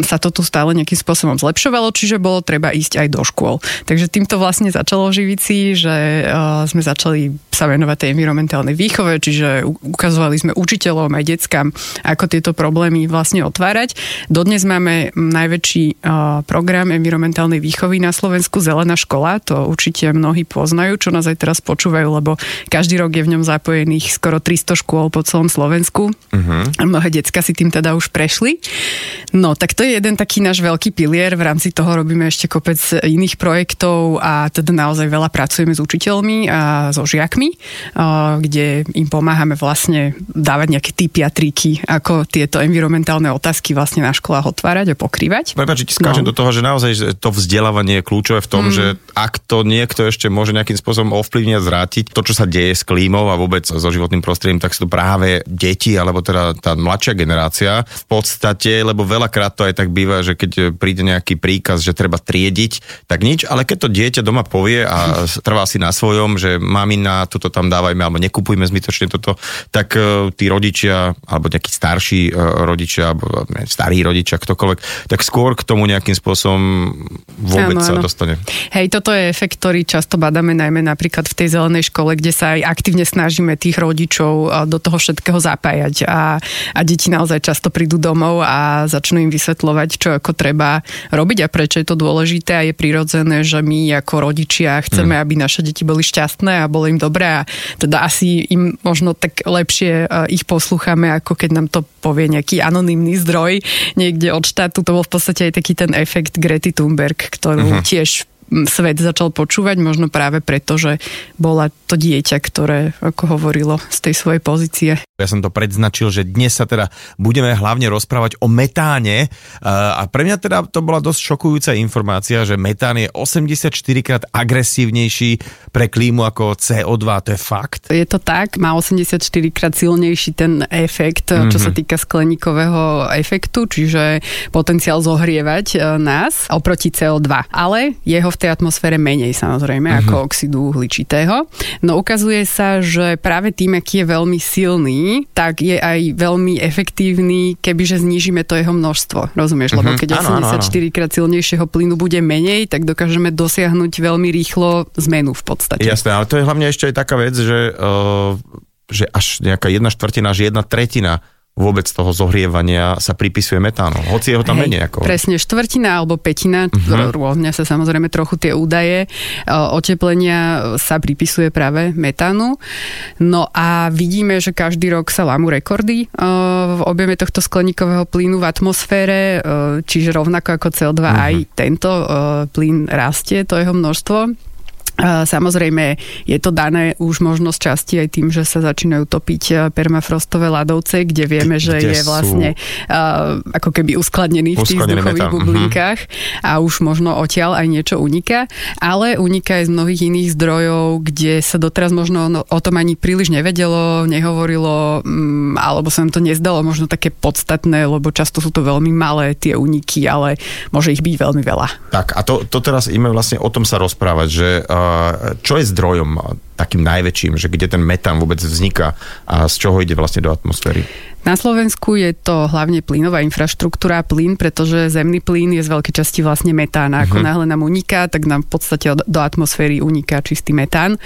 sa to tu stále nejakým spôsobom zlepšovalo, čiže bolo treba ísť aj do škôl. Takže týmto vlastne začalo v Živici, že sme začali sa venovať tej environmentálnej výchove, čiže ukazovali sme učiteľom aj deckám, ako tieto problémy vlastne otvárať. Dodnes máme najväčší program environmentálnej výchovy na Slovensku, Zelená škola, to určite mnohí poznajú, čo nás aj teraz počúvajú, lebo každý rok je v ňom zapojených skoro tristo škôl po celom Slovensku. Uh-huh. A mnohé decká si tým teda už prešli. No, tak to je jeden taký náš veľký pilier. V rámci toho robíme ešte kopec iných projektov a teda naozaj veľa pracujeme s učiteľmi a so žiakmi, kde im pomáhame vlastne dávať nejaké tipy a triky, ako tieto environmentálne otázky vlastne na školách otvárať a pokrývať. Prepáčte, skáčem no. do toho, že naozaj to vzdelávanie je kľúčové v tom, mm. že ak to niekto ešte môže nejakým spôsobom ovplyvniť, zvrátiť to, čo sa deje s klímou a vôbec so životným prostredím, tak sú to práve deti, alebo teda tá mladšia generácia v podstate, lebo veľakrát to aj tak býva, že keď príde nejaký príkaz, že treba triediť, tak nič, ale keď to dieťa doma povie a trvá si na svojom, že mamina, toto tam dávajme, alebo nekupujme zbytočne toto, tak tí rodičia, alebo nejakí starší rodičia, alebo starí rodičia, ktokoľvek, tak skôr k tomu nejakým spôsobom vôbec áno, áno. sa dostane. Hej, toto je efekt, ktorý často badáme najmä napríklad v tej zelenej škole, kde sa aj aktívne snažíme tých rodičov do toho všetkého zapájať a, a deti naozaj často prídu domov a začnú im vysvetľovať, čo ako treba robiť a prečo je to dôležité a je prirodzené, že my ako rodičia chceme, mm. aby naše deti boli šťastné a bolo im dobré a teda asi im možno tak lepšie ich poslúchame, ako keď nám to povie nejaký anonymný zdroj niekde od štátu. To bol v podstate aj taký ten efekt Grety Thunberg, ktorú uh-huh. tiež svet začal počúvať, možno práve preto, že bola to dieťa, ktoré ako hovorilo z tej svojej pozície. Ja som to predznačil, že dnes sa teda budeme hlavne rozprávať o metáne a pre mňa teda to bola dosť šokujúca informácia, že metán je osemdesiatštyrikrát agresívnejší pre klímu ako cé o dva, to je fakt? Je to tak, má osemdesiatštyrikrát silnejší ten efekt, mm-hmm. čo sa týka skleníkového efektu, čiže potenciál zohrievať nás oproti cé o dva, ale jeho v tej atmosfére menej samozrejme, mm-hmm. ako oxidu uhličitého. No ukazuje sa, že práve tým, aký je veľmi silný, tak je aj veľmi efektívny, kebyže znížime to jeho množstvo. Rozumieš? Lebo keď osemdesiatštyri krát silnejšieho plynu bude menej, tak dokážeme dosiahnuť veľmi rýchlo zmenu v podstate. Jasné, ale to je hlavne ešte aj taká vec, že, uh, že až nejaká jedna štvrtina, až jedna tretina vôbec toho zohrievania sa pripisuje metánu. Hoci je ho tam Hej, menej ako. Presne, štvrtina alebo pätina, uh-huh. rôzne sa samozrejme trochu tie údaje oteplenia sa pripisuje práve metánu. No a vidíme, že každý rok sa lámú rekordy v objeme tohto skleníkového plynu v atmosfére, čiže rovnako ako cé o dva uh-huh. aj tento plyn rastie, to jeho množstvo. Samozrejme, je to dané už možno z časti aj tým, že sa začínajú topiť permafrostové ľadovce, kde vieme, že kde je vlastne uh, ako keby uskladnený v tých vzduchových bublinkách mm-hmm. a už možno odtiaľ aj niečo uniká, ale uniká aj z mnohých iných zdrojov, kde sa doteraz možno o tom ani príliš nevedelo, nehovorilo, um, alebo sa nám to nezdalo možno také podstatné, lebo často sú to veľmi malé tie uniky, ale môže ich byť veľmi veľa. Tak a to, to teraz ideme vlastne o tom sa rozprávať, že uh, čo je zdrojom takým najväčším, že kde ten metán vôbec vzniká a z čoho ide vlastne do atmosféry? Na Slovensku je to hlavne plynová infraštruktúra, plyn, pretože zemný plyn je z veľkej časti vlastne metán. Ako mm-hmm. náhle nám uniká, tak nám v podstate do atmosféry uniká čistý metán.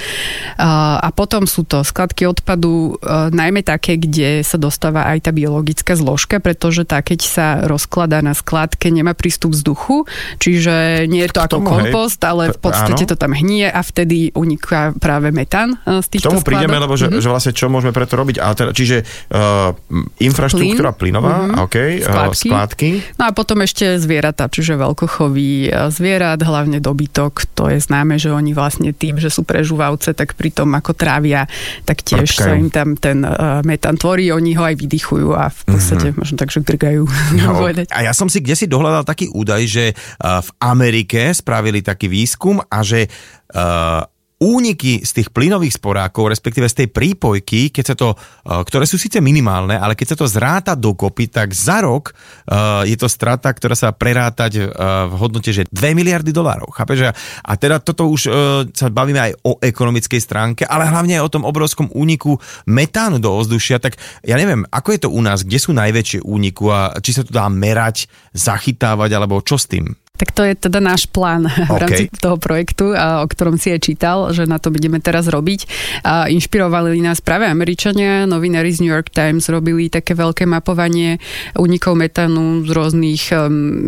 A potom sú to skladky odpadu, najmä také, kde sa dostáva aj tá biologická zložka, pretože tá, keď sa rozkladá na skladke, nemá prístup vzduchu, čiže nie je to tomu, ako kompost, hej, ale v podstate áno. to tam hnie a vtedy uniká práve metán z týchto skladok. K tomu prídeme, lebo že, mm-hmm. že vlastne čo môžeme preto robiť? A teda, čiže uh, infraštruktúra Plín. plynová, mm-hmm. okay, skládky. skládky. No a potom ešte zvieratá, čiže veľkochový zvierat, hlavne dobytok, to je známe, že oni vlastne tým, že sú prežúvavce, tak pri tom ako trávia, tak tiež Prtkajú. sa im tam ten uh, metán tvorí, oni ho aj vydychujú a v podstate mm-hmm. možno tak, že grgajú. No, a ja som si kdesi dohľadal taký údaj, že uh, v Amerike spravili taký výskum a že uh, úniky z tých plynových sporákov, respektíve z tej prípojky, keď sa to, ktoré sú síce minimálne, ale keď sa to zráta dokopy, tak za rok je to strata, ktorá sa prerátať v hodnote, že dve miliardy dolárov. Chápeš? A teda toto už sa bavíme aj o ekonomickej stránke, ale hlavne aj o tom obrovskom úniku metánu do ovzdušia. Tak ja neviem, ako je to u nás, kde sú najväčšie úniku a či sa to dá merať, zachytávať, alebo čo s tým? Tak to je teda náš plán okay. v rámci toho projektu, o ktorom si aj čítal, že na to budeme teraz robiť. A inšpirovali nás práve Američania, novinári z New York Times robili také veľké mapovanie únikov metánu z rôznych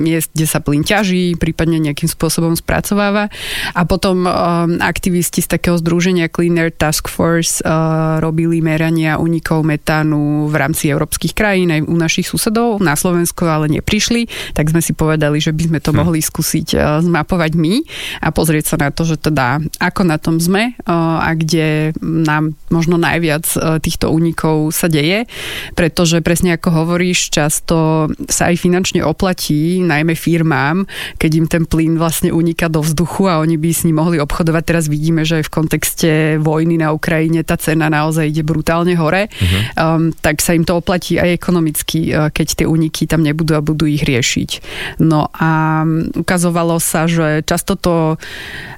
miest, kde sa plyn ťaží, prípadne nejakým spôsobom spracováva. A potom aktivisti z takého združenia Clean Air Task Force robili merania únikov metánu v rámci európskych krajín aj u našich susedov. Na Slovensku ale neprišli, tak sme si povedali, že by sme to hmm. mohli skúsiť zmapovať my a pozrieť sa na to, že teda ako na tom sme a kde nám možno najviac týchto únikov sa deje, pretože presne ako hovoríš, často sa aj finančne oplatí, najmä firmám, keď im ten plyn vlastne uniká do vzduchu a oni by s ním mohli obchodovať. Teraz vidíme, že aj v kontexte vojny na Ukrajine tá cena naozaj ide brutálne hore, uh-huh. um, tak sa im to oplatí aj ekonomicky, keď tie úniky tam nebudú a budú ich riešiť. No a ukazovalo sa, že často to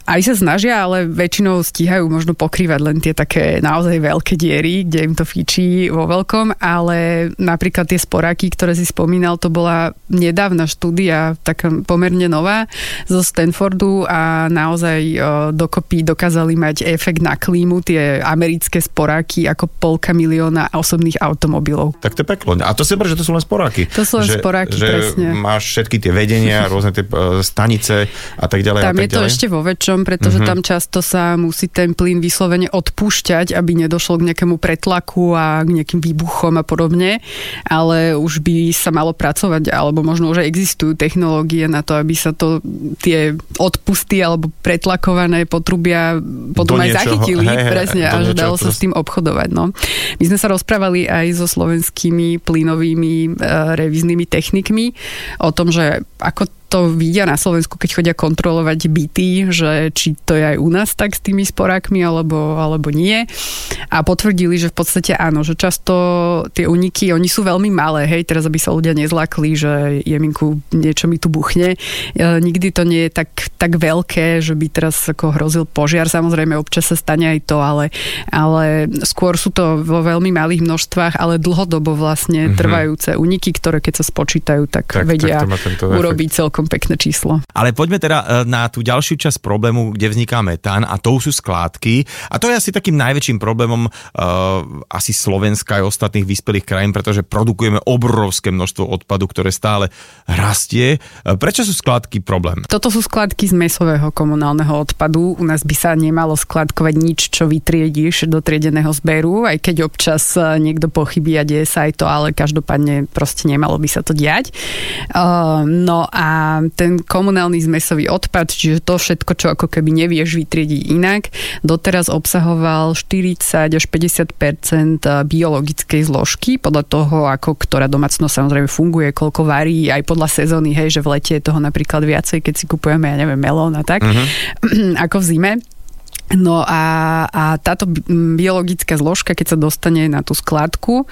aj sa snažia, ale väčšinou stíhajú možno pokrývať len tie také naozaj veľké diery, kde im to fíči vo veľkom, ale napríklad tie sporáky, ktoré si spomínal, to bola nedávna štúdia, taká pomerne nová zo Stanfordu a naozaj dokopy dokázali mať efekt na klímu tie americké sporáky ako polka milióna osobných automobilov. Tak to je peklo. A to si bolo, že to sú len sporáky. To sú len že, sporáky, že presne. Máš všetky tie vedenia, rôzne tie stanice a tak ďalej. Tam a tak je ďalej. To ešte vo väčšom, pretože mm-hmm. tam často sa musí ten plyn vyslovene odpúšťať, aby nedošlo k nejakému pretlaku a k nejakým výbuchom a podobne, ale už by sa malo pracovať, alebo možno už aj existujú technológie na to, aby sa to tie odpusty alebo pretlakované potrubia potom do aj niečoho. Zachytili, hej, presne, hej, a že dalo sa s tým obchodovať. No. My sme sa rozprávali aj so slovenskými plynovými e, revíznymi technikmi o tom, že ako to vidia na Slovensku, keď chodia kontrolovať byty, že či to je aj u nás tak s tými sporákmi, alebo, alebo nie. A potvrdili, že v podstate áno, že často tie úniky, oni sú veľmi malé, hej, teraz aby sa ľudia nezlakli, že jeminku, niečo mi tu buchne. E, nikdy to nie je tak, tak veľké, že by teraz ako hrozil požiar. Samozrejme, občas sa stane aj to, ale, ale skôr sú to vo veľmi malých množstvách, ale dlhodobo vlastne mm-hmm. trvajúce úniky, ktoré keď sa spočítajú, tak, tak vedia tak urobiť celkom pekné číslo. Ale poďme teda na tú ďalšiu časť problému, kde vzniká metán a to sú skládky. A to je asi takým najväčším problémom uh, asi Slovenska aj ostatných vyspelých krajín, pretože produkujeme obrovské množstvo odpadu, ktoré stále rastie. Prečo sú skládky problém? Toto sú skládky z mäsového komunálneho odpadu. U nás by sa nemalo skladkovať nič, čo vytriediš do triedeného zberu, aj keď občas niekto pochybí a deje sa aj to, ale každopádne proste nemalo by sa to diať. Uh, no a A ten komunálny zmesový odpad, čiže to všetko, čo ako keby nevieš vytriediť inak, doteraz obsahoval štyridsať až päťdesiat percent biologickej zložky, podľa toho, ako ktorá domácnosť samozrejme funguje, koľko varí, aj podľa sezóny, hej, že v lete je toho napríklad viacej, keď si kupujeme, ja neviem, melón a tak, uh-huh. ako v zime. No a, a táto biologická zložka, keď sa dostane na tú skladku,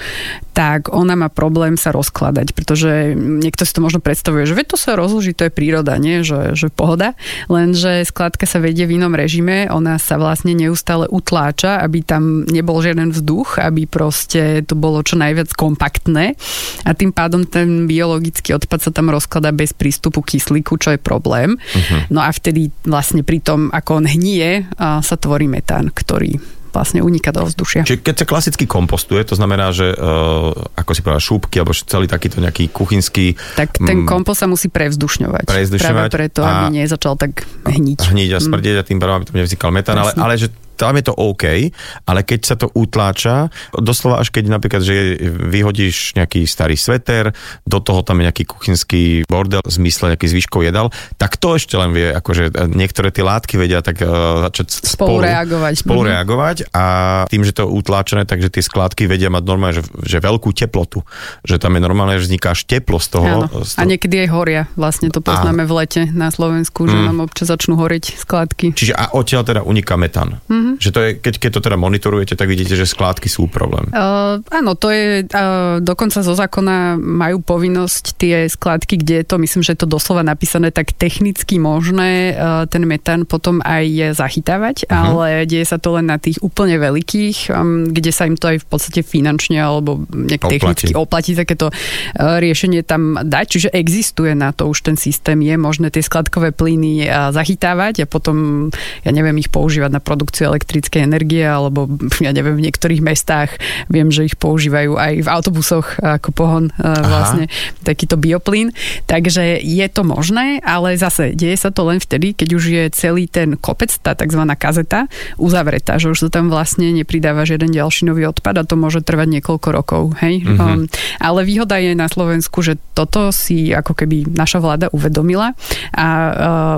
tak ona má problém sa rozkladať, pretože niekto si to možno predstavuje, že veď to sa rozloží, to je príroda, nie? Že, že pohoda, lenže skladka sa vedie v inom režime, ona sa vlastne neustále utláča, aby tam nebol žiaden vzduch, aby proste to bolo čo najviac kompaktné a tým pádom ten biologický odpad sa tam rozkladá bez prístupu kyslíku, čo je problém. Uh-huh. No a vtedy vlastne pri tom, ako on hnie, sa tvorí metán, ktorý vlastne uniká do vzdušia. Čiže keď sa klasicky kompostuje, to znamená, že uh, ako si povedal, šúpky, alebo celý takýto nejaký kuchynský... Tak ten kompost sa musí prevzdušňovať. Prevzdušňovať. Práve preto, a, aby nezačal tak hniť. Hniť a smrdieť mm. a tým pádom, aby tam nevznikal metán, ale, ale že tam je to OK, ale keď sa to utláča, doslova až keď napríklad, že vyhodíš nejaký starý sveter, do toho tam je nejaký kuchynský bordel, v zmysle nejaký zvyškov jedal, tak to ešte len vie, akože niektoré tie látky vedia tak uh, začať spolu, spolu reagovať. Spolu mm. reagovať a tým, že to je utláčené, takže tie skládky vedia mať normálne, že, že veľkú teplotu, že tam je normálne, že vzniká až teplo z toho. Z toho. A niekedy aj horia, vlastne to poznáme a... v lete na Slovensku, že mm. nám občas začnú horieť skládky. Čiže a odtiaľ teda uniká metán. Mm. Mm-hmm. Že to je, keď, keď to teda monitorujete, tak vidíte, že skládky sú problém. Uh, áno, to je, uh, dokonca zo zákona majú povinnosť tie skládky, kde je to, myslím, že je to doslova napísané, tak technicky možné uh, ten metán potom aj zachytávať, uh-huh. ale deje sa to len na tých úplne veľkých, um, kde sa im to aj v podstate finančne alebo nejak oplatí. Technicky oplatí takéto uh, riešenie tam dať, čiže existuje na to už ten systém, je možné tie skladkové plyny uh, zachytávať a potom, ja neviem, ich používať na produkciu elektrickej energie, alebo ja neviem, v niektorých mestách viem, že ich používajú aj v autobusoch ako pohon vlastne Aha. takýto bioplyn. Takže je to možné, ale zase deje sa to len vtedy, keď už je celý ten kopec, tá takzvaná kazeta uzavretá, že už sa tam vlastne nepridáva žiaden ďalší nový odpad a to môže trvať niekoľko rokov. Hej? Mm-hmm. Um, ale výhoda je na Slovensku, že toto si ako keby naša vláda uvedomila a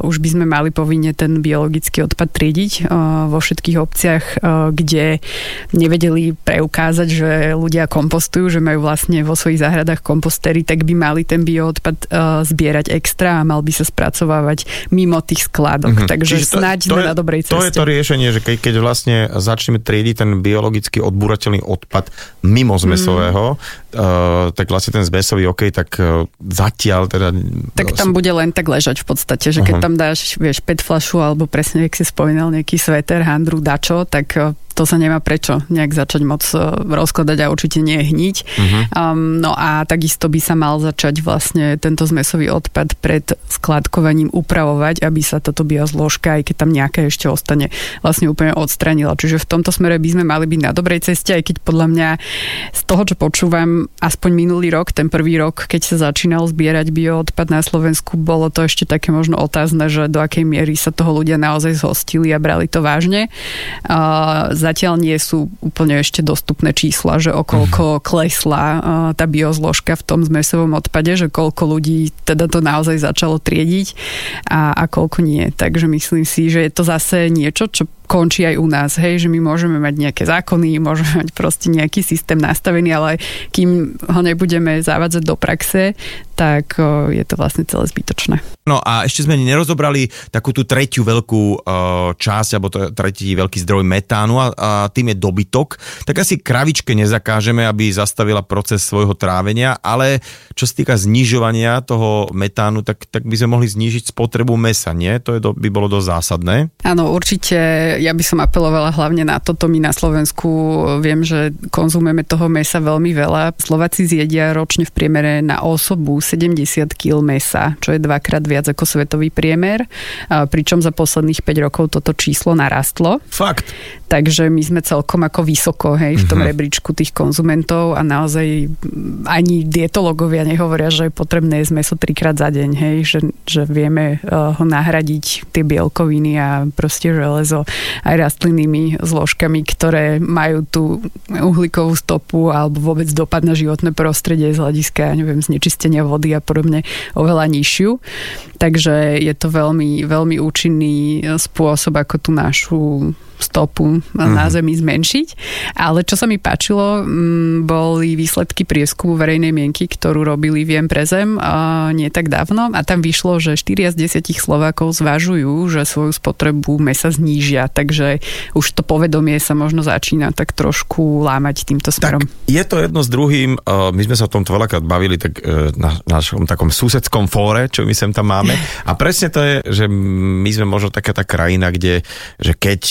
uh, už by sme mali povinne ten biologický odpad triediť uh, vo všetkých obciach, kde nevedeli preukázať, že ľudia kompostujú, že majú vlastne vo svojich záhradách kompostery, tak by mali ten bioodpad zbierať extra a mal by sa spracovávať mimo tých skládok. Mm-hmm. Takže to, snáď sme na dobrej ceste. To je to riešenie, že keď, keď vlastne začneme triediť ten biologicky odbúrateľný odpad mimo zmesového, mm. uh, tak vlastne ten zmesový, OK, tak uh, zatiaľ teda... Tak tam bude len tak ležať v podstate, že keď uh-huh. tam dáš, vieš, pet fľašu alebo presne, jak si spomínal, nejaký sveter, handru, dačo, tak to sa nemá prečo nejak začať moc rozkladať a určite nie hniť. Uh-huh. Um, no a takisto by sa mal začať vlastne tento zmesový odpad pred skladkovaním upravovať, aby sa táto biozložka, aj keď tam nejaká ešte ostane, vlastne úplne odstranila. Čiže v tomto smere by sme mali byť na dobrej ceste, aj keď podľa mňa z toho, čo počúvam, aspoň minulý rok, ten prvý rok, keď sa začínal zbierať bioodpad na Slovensku, bolo to ešte také možno otázne, že do akej miery sa toho ľudia naozaj zhostili a brali to vážne. Uh, Zatiaľ nie sú úplne ešte dostupné čísla, že okoľko klesla tá biozložka v tom zmesovom odpade, že koľko ľudí teda to naozaj začalo triediť a, a koľko nie. Takže myslím si, že je to zase niečo, čo končí aj u nás, hej, že my môžeme mať nejaké zákony, môžeme mať proste nejaký systém nastavený, ale kým ho nebudeme zavádzať do praxe, tak je to vlastne celé zbytočné. No a ešte sme nerozobrali takú tú tretiu veľkú časť, alebo tretí veľký zdroj metánu a, a tým je dobytok. Tak asi kravičke nezakážeme, aby zastavila proces svojho trávenia, ale čo sa týka znižovania toho metánu, tak, tak by sme mohli znížiť spotrebu mesa, nie? To je do, by bolo dosť zásadné. Áno, určite. Ja by som apelovala hlavne na toto. My na Slovensku viem, že konzumujeme toho mäsa veľmi veľa. Slováci zjedia ročne v priemere na osobu sedemdesiat kíl mäsa, čo je dvakrát viac ako svetový priemer. Pričom za posledných päť rokov toto číslo narastlo. Fakt. Takže my sme celkom ako vysoko, hej, v tom mm-hmm. rebríčku tých konzumentov a naozaj ani dietológovia nehovoria, že je potrebné jesť mäso trikrát za deň, hej, že, že vieme ho nahradiť tie bielkoviny a proste železo aj rastlinnými zložkami, ktoré majú tú uhlíkovú stopu alebo vôbec dopad na životné prostredie z hľadiska, neviem, znečistenia vody a podobne oveľa nižšiu. Takže je to veľmi, veľmi účinný spôsob, ako tú našu stopu na zemi zmenšiť. Ale čo sa mi páčilo, boli výsledky prieskumu verejnej mienky, ktorú robili Viem pre zem nie tak dávno a tam vyšlo, že štyria z desiatich Slovákov zvažujú, že svoju spotrebu mesa znížia, takže už to povedomie sa možno začína tak trošku lámať týmto smerom. Tak je to jedno s druhým, my sme sa o tomto veľakrát bavili tak na našom takom susedskom fóre, čo my sem tam máme a presne to je, že my sme možno taká tá krajina, kde, že keď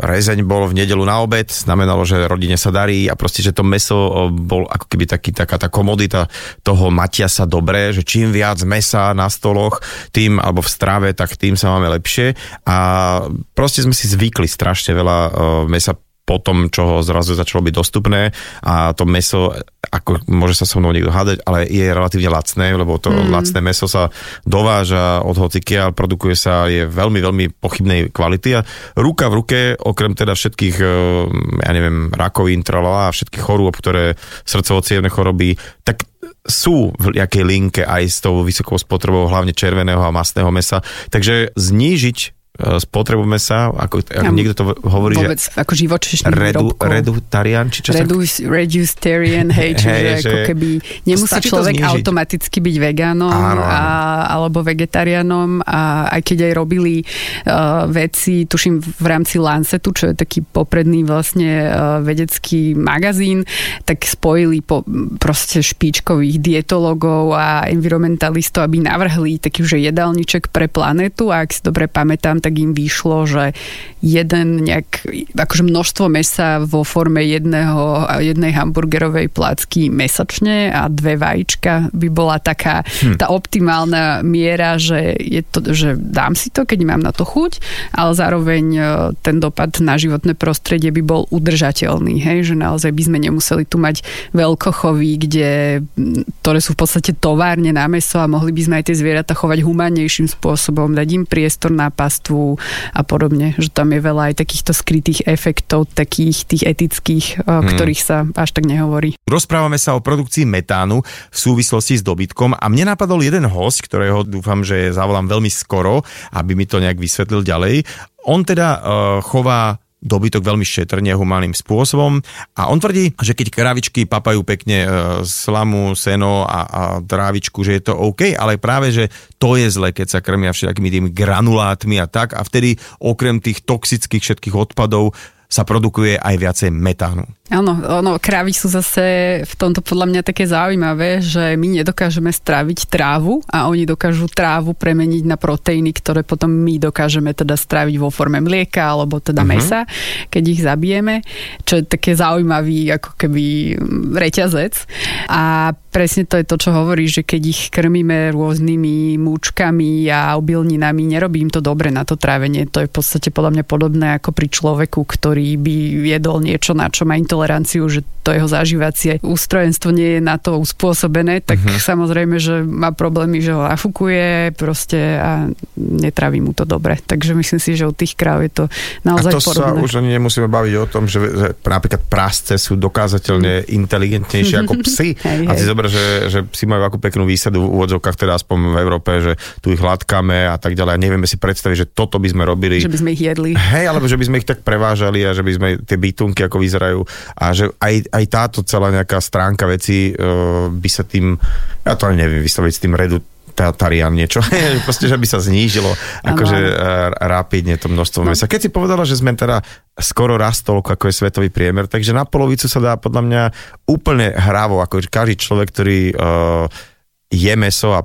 rezeň bol v nedeľu na obed, znamenalo, že rodine sa darí a proste, že to mäso bol ako keby taký, taká tá komodita toho matia sa dobre, že čím viac mäsa na stoloch, tým alebo v strave, tak tým sa máme lepšie a proste sme si zvykli strašne veľa mäsa po tom, čo ho zrazu začalo byť dostupné a to mäso, ako môže sa so mnou niekto hádať, ale je relatívne lacné, lebo to mm. lacné mäso sa dováža od hocikiaľ, produkuje sa, je veľmi, veľmi pochybnej kvality a ruka v ruke, okrem teda všetkých, ja neviem, rakovín, tralala a všetkých chorôb, ktoré srdcovo-cievne choroby, tak sú v nejakej linke aj s tou vysokou spotrebou hlavne červeného a mastného mäsa. Takže znížiť spotrebujeme sa, ako, ako ja, niekto to hovorí, vôbec, že ako živočíšnych redu, redutarian, či čo sa... Reduce, reducetarian, hej, čiže hej, ako keby nemusí človek automaticky byť vegánom a, alebo vegetariánom, a aj keď aj robili uh, veci, tuším v rámci Lancetu, čo je taký popredný vlastne uh, vedecký magazín, tak spojili po, proste špičkových dietologov a environmentalistov, aby navrhli taký, že jedálniček pre planetu, a ak si dobre pamätám, tak im vyšlo, že jeden nejak, akože množstvo mesa vo forme jedného, jednej hamburgerovej placky mesačne a dve vajíčka by bola taká, hm. tá optimálna miera, že, je to, že dám si to, keď mám na to chuť, ale zároveň ten dopad na životné prostredie by bol udržateľný, hej? Že naozaj by sme nemuseli tu mať veľkochovy, kde, ktoré sú v podstate továrne na mäso, a mohli by sme aj tie zvieratá chovať humánnejším spôsobom, dať im priestor na pastvu a podobne, že tam je veľa aj takýchto skrytých efektov, takých tých etických, o ktorých sa až tak nehovorí. Rozprávame sa o produkcii metánu v súvislosti s dobytkom a mne napadol jeden hosť, ktorého dúfam, že zavolám veľmi skoro, aby mi to nejak vysvetlil ďalej. On teda uh, chová dobytok veľmi šetrne, humánnym spôsobom, a on tvrdí, že keď kravičky papajú pekne slamu, seno a, a trávičku, že je to OK, ale práve, že to je zle, keď sa krmia všetkými tými granulátmi a tak, a vtedy okrem tých toxických všetkých odpadov sa produkuje aj viacej metánu. Áno, ono, krávy sú zase v tomto podľa mňa také zaujímavé, že my nedokážeme stráviť trávu a oni dokážu trávu premeniť na proteíny, ktoré potom my dokážeme teda stráviť vo forme mlieka alebo teda uh-huh. mesa, keď ich zabijeme, čo je také zaujímavý ako keby reťazec. A presne to je to, čo hovorí, že keď ich krmíme rôznymi múčkami a obilninami, nerobí im to dobre na to trávenie. To je v podstate podľa mňa podobné ako pri človeku, ktorý by jedol niečo, na čo má intoleranciu, že to jeho zažívacie ústrojenstvo nie je na to uspôsobené, tak uh-huh. samozrejme, že má problémy, že ho nafukuje proste a netraví mu to dobre. Takže myslím si, že od tých kráv je to naozaj podobné. A to podobné. Sa už ani nemusíme baviť o tom, že, že napríklad prásce sú dokázateľne inteligentnejšie ako psy. Hej, a ty zober, že, že psi majú akú peknú výsadu v úvodzovkách, teda aspoň v Európe, že tu ich hladkáme a tak ďalej. A nevieme si predstaviť, že toto by sme robili. Že by sme ich jedli. Hej, alebo že by sme ich tak prevážali a že by sme tie bytunky, ako vyzerajú, a že aj, aj táto celá nejaká stránka veci uh, by sa tým, ja to ani neviem vysloviť, s tým redu tarián niečo. Proste, že by sa znížilo akože rapidne to množstvo no. mesa. Keď si povedala, že sme teda skoro raz toľko, ako je svetový priemer, takže na polovicu sa dá podľa mňa úplne hravo, ako každý človek, ktorý uh, je meso a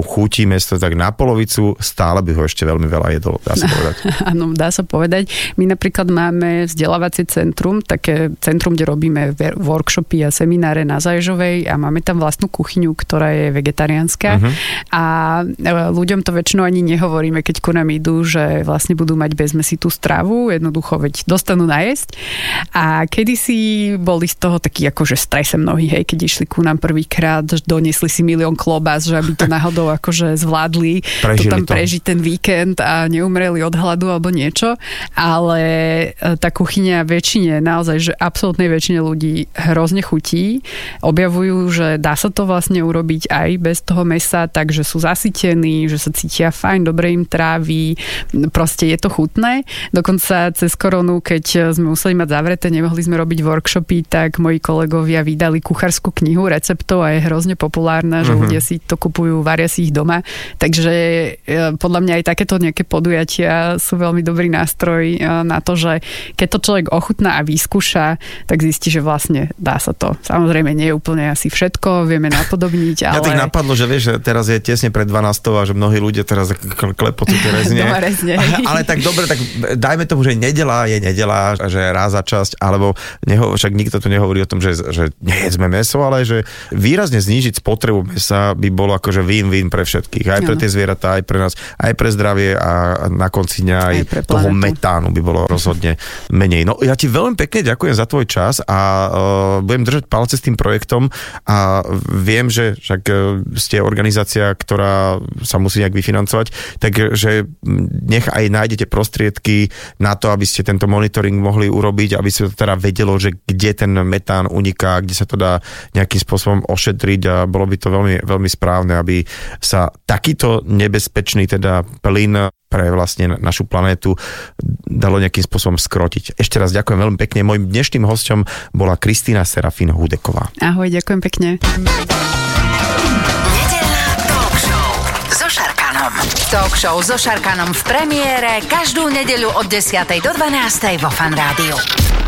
chutí meso, tak na polovicu stále by ho ešte veľmi veľa jedol, dá sa povedať. Áno, dá sa povedať. My napríklad máme vzdelávacie centrum, také centrum, kde robíme workshopy a semináre na Zajžovej, a máme tam vlastnú kuchyňu, ktorá je vegetariánska uh-huh. a ľuďom to väčšinou ani nehovoríme, keď ku nám idú, že vlastne budú mať bezmesitú stravu, jednoducho veď dostanú najesť. A kedysi boli z toho takí akože strese mnohí, hej, keď išli ku nám prvýkrát, doniesli si milión klobás, že aby to náhodou akože zvládli, Prežili to tam to. prežiť ten víkend a neumreli od hladu alebo niečo, ale tá kuchyňa väčšine, naozaj, že absolútnej väčšine ľudí hrozne chutí, objavujú, že dá sa to vlastne urobiť aj bez toho mesa, takže sú zasytení, že sa cítia fajn, dobre im trávi, proste je to chutné. Dokonca cez koronu, keď sme museli mať zavreté, nemohli sme robiť workshopy, tak moji kolegovia vydali kuchárskú knihu receptov a je hrozne populárna, že mm-hmm. kde si to kupujú, varia si ich doma. Takže podľa mňa aj takéto nejaké podujatia sú veľmi dobrý nástroj na to, že keď to človek ochutná a vyskúša, tak zistí, že vlastne dá sa to. Samozrejme, nie je úplne asi všetko, vieme napodobniť, ale... Ja tak napadlo, že vieš, teraz je tesne pred dvanáctou a že mnohí ľudia teraz klepotú tie rezne. Doma rezne. Ale tak dobre, tak dajme tomu, že nedeľa je nedeľa, že raz za časť, alebo neho, však nikto tu nehovorí o tom, že, že nejedzme mäso, ale že výrazne znížiť spotrebu mäsa by bolo akože win-win pre všetkých. Aj pre tie zvieratá, aj pre nás, aj pre zdravie a na konci dňa aj, aj toho metánu by bolo rozhodne menej. No ja ti veľmi pekne ďakujem za tvoj čas a uh, budem držať palce s tým projektom a viem, že však uh, ste organizácia, ktorá sa musí nejak vyfinancovať, takže nech aj nájdete prostriedky na to, aby ste tento monitoring mohli urobiť, aby sa to teda vedelo, že kde ten metán uniká, kde sa to dá nejakým spôsobom ošetriť, a bolo by to veľmi veľmi správne, aby sa takýto nebezpečný teda plyn pre vlastne našu planétu dalo nejakým spôsobom skrotiť. Ešte raz ďakujem veľmi pekne. Mojím dnešným hosťom bola Kristína Serafín Hudeková. Ahoj, ďakujem pekne. Nedeľná talk show so Šarkanom. Talk show so Šarkanom v premiére každú nedeľu od desiatej do dvanástej vo Fan rádiu.